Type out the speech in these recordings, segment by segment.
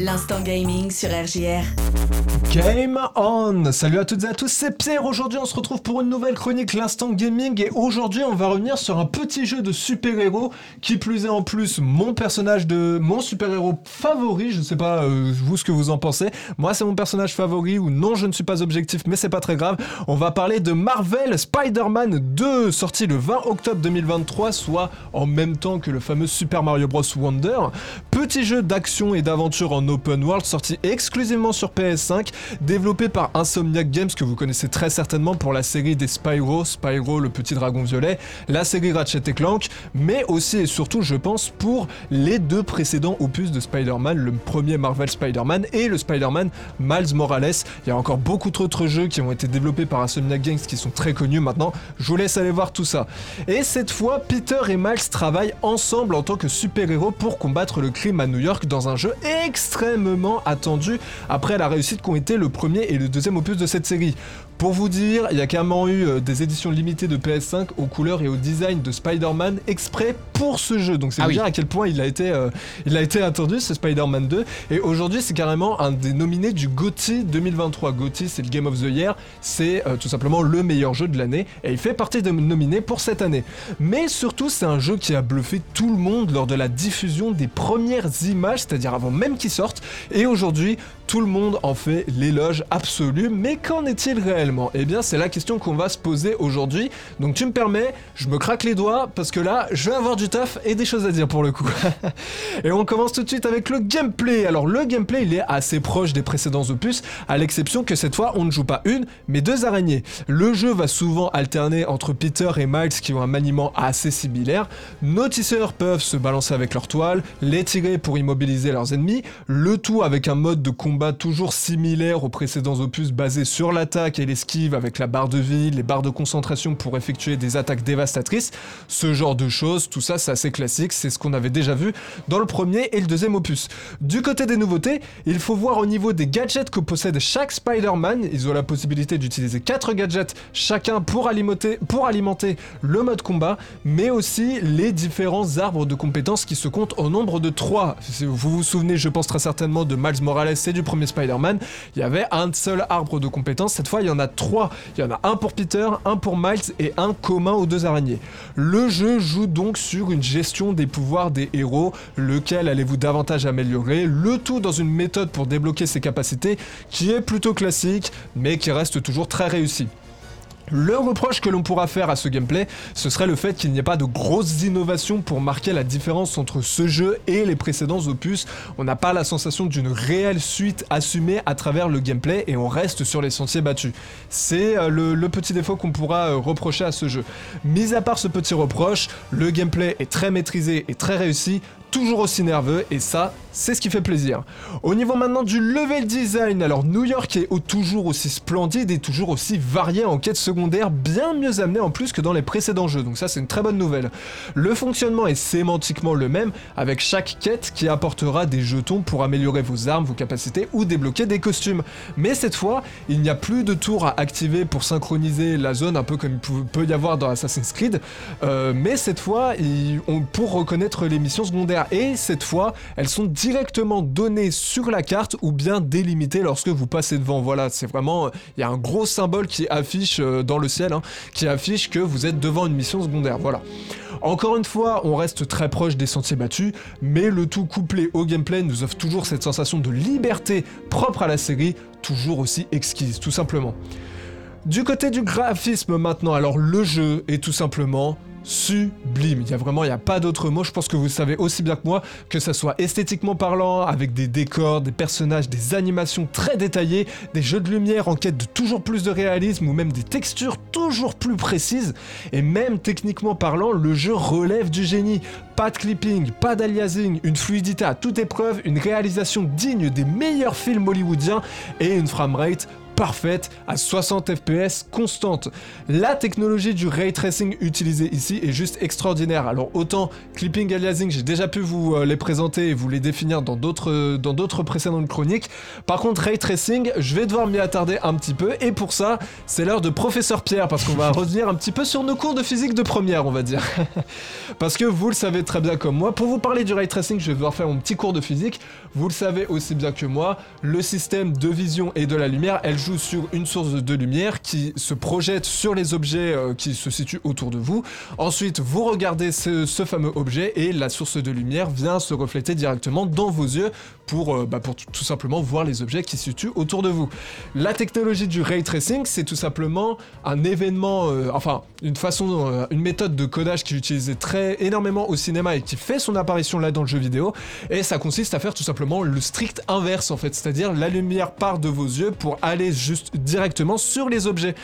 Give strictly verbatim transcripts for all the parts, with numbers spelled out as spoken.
L'Instant Gaming sur R G R. Game on! Salut à toutes et à tous, c'est Pierre. Aujourd'hui, on se retrouve pour une nouvelle chronique, l'Instant Gaming. Et aujourd'hui, on va revenir sur un petit jeu de super-héros. Qui plus est, en plus, mon personnage de... Mon super-héros favori. Je ne sais pas, euh, vous, ce que vous en pensez. Moi, c'est mon personnage favori. Ou non, je ne suis pas objectif, mais c'est pas très grave. On va parler de Marvel Spider-Man deux, sorti le vingt octobre deux mille vingt-trois, soit en même temps que le fameux Super Mario Bros. Wonder. Petit jeu d'action et d'aventure en open world, sorti exclusivement sur P S cinq, développé par Insomniac Games, que vous connaissez très certainement pour la série des Spyro, Spyro le petit dragon violet, la série Ratchet et Clank, mais aussi et surtout, je pense, pour les deux précédents opus de Spider-Man, le premier Marvel Spider-Man et le Spider-Man Miles Morales. Il y a encore beaucoup d'autres jeux qui ont été développés par Insomniac Games qui sont très connus maintenant, je vous laisse aller voir tout ça. Et cette fois, Peter et Miles travaillent ensemble en tant que super-héros pour combattre le crime à New York dans un jeu extrêmement attendu après la réussite qu'ont été le premier et le deuxième opus de cette série. Pour vous dire, il y a carrément eu euh, des éditions limitées de P S cinq aux couleurs et au design de Spider-Man exprès pour ce jeu. Donc c'est ah dire oui. à quel point il a été, euh, il a été attendu, ce Spider-Man deux. Et aujourd'hui, c'est carrément un des nominés du GOTY deux mille vingt-trois. GOTY, c'est le Game of the Year, c'est euh, tout simplement le meilleur jeu de l'année et il fait partie des nominés pour cette année. Mais surtout, c'est un jeu qui a bluffé tout le monde lors de la diffusion des premières images, c'est-à-dire avant même qu'ils sortent. Et aujourd'hui, tout le monde en fait l'éloge absolu. Mais qu'en est-il réel ? Eh bien, c'est la question qu'on va se poser aujourd'hui. Donc, tu me permets, je me craque les doigts parce que là, je vais avoir du taf et des choses à dire pour le coup. Et on commence tout de suite avec le gameplay. Alors, le gameplay, il est assez proche des précédents opus, à l'exception que cette fois, on ne joue pas une, mais deux araignées. Le jeu va souvent alterner entre Peter et Miles qui ont un maniement assez similaire. Nos tisseurs peuvent se balancer avec leur toile, les tirer pour immobiliser leurs ennemis, le tout avec un mode de combat toujours similaire aux précédents opus basé sur l'attaque et les esquive avec la barre de vie, les barres de concentration pour effectuer des attaques dévastatrices, ce genre de choses, tout ça c'est assez classique, c'est ce qu'on avait déjà vu dans le premier et le deuxième opus. Du côté des nouveautés, il faut voir au niveau des gadgets que possède chaque Spider-Man, ils ont la possibilité d'utiliser quatre gadgets chacun pour alimenter, pour alimenter le mode combat, mais aussi les différents arbres de compétences qui se comptent au nombre de trois. Si vous vous souvenez, je pense très certainement de Miles Morales et du premier Spider-Man, il y avait un seul arbre de compétences, cette fois il y en a trois. Il y en a un pour Peter, un pour Miles et un commun aux deux araignées. Le jeu joue donc sur une gestion des pouvoirs des héros, lequel allez-vous davantage améliorer, le tout dans une méthode pour débloquer ses capacités qui est plutôt classique mais qui reste toujours très réussie. Le reproche que l'on pourra faire à ce gameplay, ce serait le fait qu'il n'y ait pas de grosses innovations pour marquer la différence entre ce jeu et les précédents opus. On n'a pas la sensation d'une réelle suite assumée à travers le gameplay et on reste sur les sentiers battus. C'est le, le petit défaut qu'on pourra reprocher à ce jeu. Mis à part ce petit reproche, le gameplay est très maîtrisé et très réussi, toujours aussi nerveux et ça, c'est ce qui fait plaisir. Au niveau maintenant du level design, alors New York est toujours aussi splendide et toujours aussi varié en quête secondaire, bien mieux amené en plus que dans les précédents jeux, donc ça c'est une très bonne nouvelle. Le fonctionnement est sémantiquement le même, avec chaque quête qui apportera des jetons pour améliorer vos armes, vos capacités ou débloquer des costumes. Mais cette fois, il n'y a plus de tours à activer pour synchroniser la zone, un peu comme il peut y avoir dans Assassin's Creed, euh, mais cette fois, il, on, pour reconnaître les missions secondaires. Et cette fois, elles sont directement données sur la carte ou bien délimitées lorsque vous passez devant. Voilà, c'est vraiment... Il y a un gros symbole qui affiche euh, dans le ciel, hein, qui affiche que vous êtes devant une mission secondaire, voilà. Encore une fois, on reste très proche des sentiers battus, mais le tout couplé au gameplay nous offre toujours cette sensation de liberté propre à la série, toujours aussi exquise, tout simplement. Du côté du graphisme maintenant, alors le jeu est tout simplement... sublime, il y a vraiment, il n'y a pas d'autre mot, je pense que vous savez aussi bien que moi, que ça soit esthétiquement parlant, avec des décors, des personnages, des animations très détaillées, des jeux de lumière en quête de toujours plus de réalisme, ou même des textures toujours plus précises, et même techniquement parlant, le jeu relève du génie. Pas de clipping, pas d'aliasing, une fluidité à toute épreuve, une réalisation digne des meilleurs films hollywoodiens, et une framerate parfaite à soixante F P S constante. La technologie du ray tracing utilisée ici est juste extraordinaire. Alors autant clipping, aliasing, j'ai déjà pu vous euh, les présenter et vous les définir dans d'autres euh, dans d'autres précédentes chroniques. Par contre ray tracing, je vais devoir m'y attarder un petit peu et pour ça, c'est l'heure de professeur Pierre parce qu'on va revenir un petit peu sur nos cours de physique de première, on va dire. Parce que vous le savez très bien comme moi, pour vous parler du ray tracing, je vais devoir faire mon petit cours de physique. Vous le savez aussi bien que moi, le système de vision et de la lumière, elle joue sur une source de lumière qui se projette sur les objets euh, qui se situent autour de vous. Ensuite, vous regardez ce, ce fameux objet et la source de lumière vient se refléter directement dans vos yeux pour, euh, bah pour tout simplement voir les objets qui se situent autour de vous. La technologie du ray tracing, c'est tout simplement un événement, euh, enfin une façon, euh, une méthode de codage qui est utilisée très énormément au cinéma et qui fait son apparition là dans le jeu vidéo. Et ça consiste à faire tout simplement le strict inverse en fait, c'est-à-dire la lumière part de vos yeux pour aller juste directement sur les objets.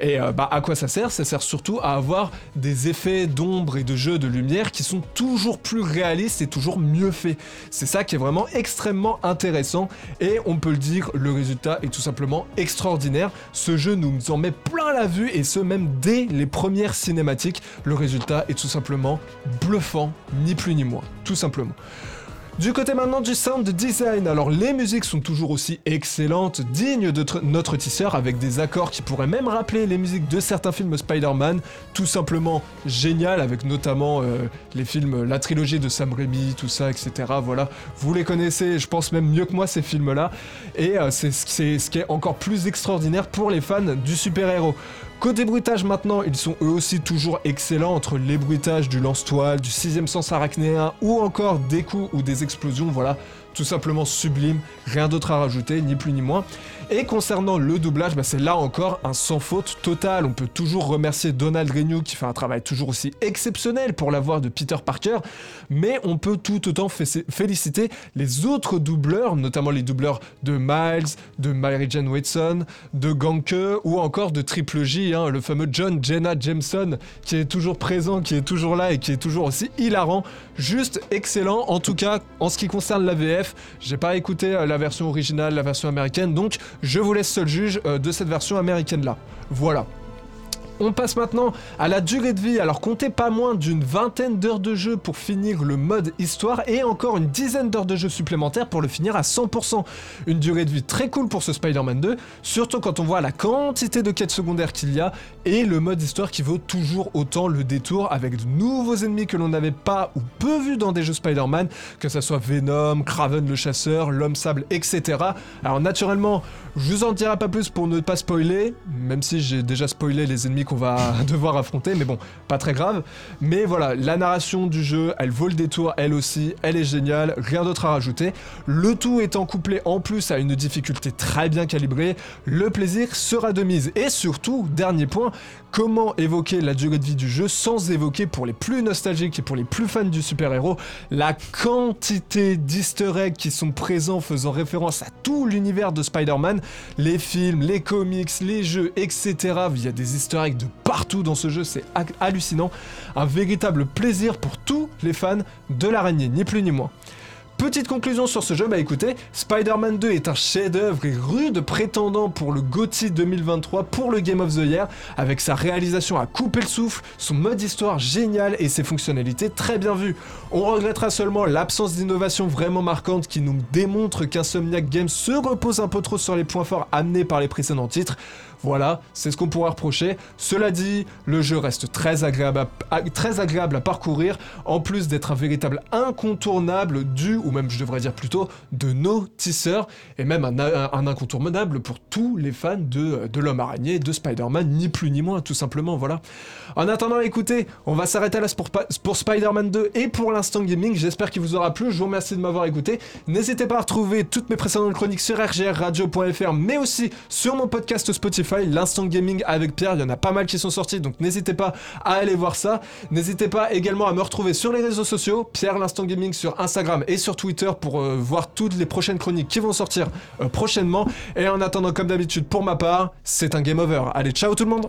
Et euh, bah à quoi ça sert? Ça sert surtout à avoir des effets d'ombre et de jeu de lumière qui sont toujours plus réalistes et toujours mieux faits. C'est ça qui est vraiment extrêmement intéressant et on peut le dire, le résultat est tout simplement extraordinaire. Ce jeu nous en met plein la vue et ce même dès les premières cinématiques. Le résultat est tout simplement bluffant, ni plus ni moins, tout simplement. Du côté maintenant du sound design, alors les musiques sont toujours aussi excellentes, dignes de notre tisseur, avec des accords qui pourraient même rappeler les musiques de certains films Spider-Man, tout simplement génial, avec notamment euh, les films, la trilogie de Sam Raimi, tout ça, et cetera. Voilà, vous les connaissez, je pense même mieux que moi ces films-là, et euh, c'est ce qui est encore plus extraordinaire pour les fans du super-héros. Côté bruitage maintenant, ils sont eux aussi toujours excellents entre les bruitages du lance-toile, du sixième sens arachnéen ou encore des coups ou des explosions, voilà, tout simplement sublime, rien d'autre à rajouter, ni plus ni moins. Et concernant le doublage, bah c'est là encore un sans faute total, on peut toujours remercier Donald Reynou qui fait un travail toujours aussi exceptionnel pour la voix de Peter Parker, mais on peut tout autant féliciter les autres doubleurs, notamment les doubleurs de Miles, de Mary Jane Watson, de Ganke ou encore de Triple J, Hein, le fameux John Jenna Jameson qui est toujours présent, qui est toujours là et qui est toujours aussi hilarant, juste excellent. En tout cas, en ce qui concerne la V F, j'ai pas écouté la version originale, la version américaine, donc je vous laisse seul juge de cette version américaine là. Voilà. On passe maintenant à la durée de vie, alors comptez pas moins d'une vingtaine d'heures de jeu pour finir le mode histoire et encore une dizaine d'heures de jeu supplémentaires pour le finir à cent pour cent. Une durée de vie très cool pour ce Spider-Man deux, surtout quand on voit la quantité de quêtes secondaires qu'il y a et le mode histoire qui vaut toujours autant le détour avec de nouveaux ennemis que l'on n'avait pas ou peu vu dans des jeux Spider-Man, que ce soit Venom, Kraven le chasseur, l'homme sable, et cetera. Alors naturellement, je vous en dirai pas plus pour ne pas spoiler, même si j'ai déjà spoilé les ennemis qu'on va devoir affronter, mais bon, pas très grave. Mais voilà, la narration du jeu, elle vaut le détour, elle aussi, elle est géniale, rien d'autre à rajouter. Le tout étant couplé en plus à une difficulté très bien calibrée, le plaisir sera de mise. Et surtout, dernier point, comment évoquer la durée de vie du jeu sans évoquer, pour les plus nostalgiques et pour les plus fans du super-héros, la quantité d'easter eggs qui sont présents faisant référence à tout l'univers de Spider-Man, les films, les comics, les jeux, et cetera. Il y a des easter eggs de partout dans ce jeu, c'est hallucinant, un véritable plaisir pour tous les fans de l'araignée, ni plus ni moins. Petite conclusion sur ce jeu, bah écoutez, Spider-Man deux est un chef-d'œuvre et rude prétendant pour le GOTY deux mille vingt-trois pour le Game of the Year, avec sa réalisation à couper le souffle, son mode histoire génial et ses fonctionnalités très bien vues. On regrettera seulement l'absence d'innovation vraiment marquante qui nous démontre qu'Insomniac Games se repose un peu trop sur les points forts amenés par les précédents titres. Voilà, c'est ce qu'on pourra reprocher. Cela dit, le jeu reste très agréable à, très agréable à parcourir, en plus d'être un véritable incontournable du, ou même je devrais dire plutôt, de nos tisseurs, et même un, un, un incontournable pour tous les fans de, de l'homme araignée, de Spider-Man, ni plus ni moins, tout simplement, voilà. En attendant, écoutez, on va s'arrêter là pour, pour Spider-Man deux et pour l'Instant Gaming, j'espère qu'il vous aura plu, je vous remercie de m'avoir écouté, n'hésitez pas à retrouver toutes mes précédentes chroniques sur R G R radio point F R, mais aussi sur mon podcast Spotify, l'Instant Gaming avec Pierre, il y en a pas mal qui sont sortis, donc n'hésitez pas à aller voir ça. N'hésitez pas également à me retrouver sur les réseaux sociaux, Pierre l'Instant Gaming sur Instagram et sur Twitter pour euh, voir toutes les prochaines chroniques qui vont sortir euh, prochainement. Et en attendant, comme d'habitude, pour ma part, c'est un game over. Allez, ciao tout le monde!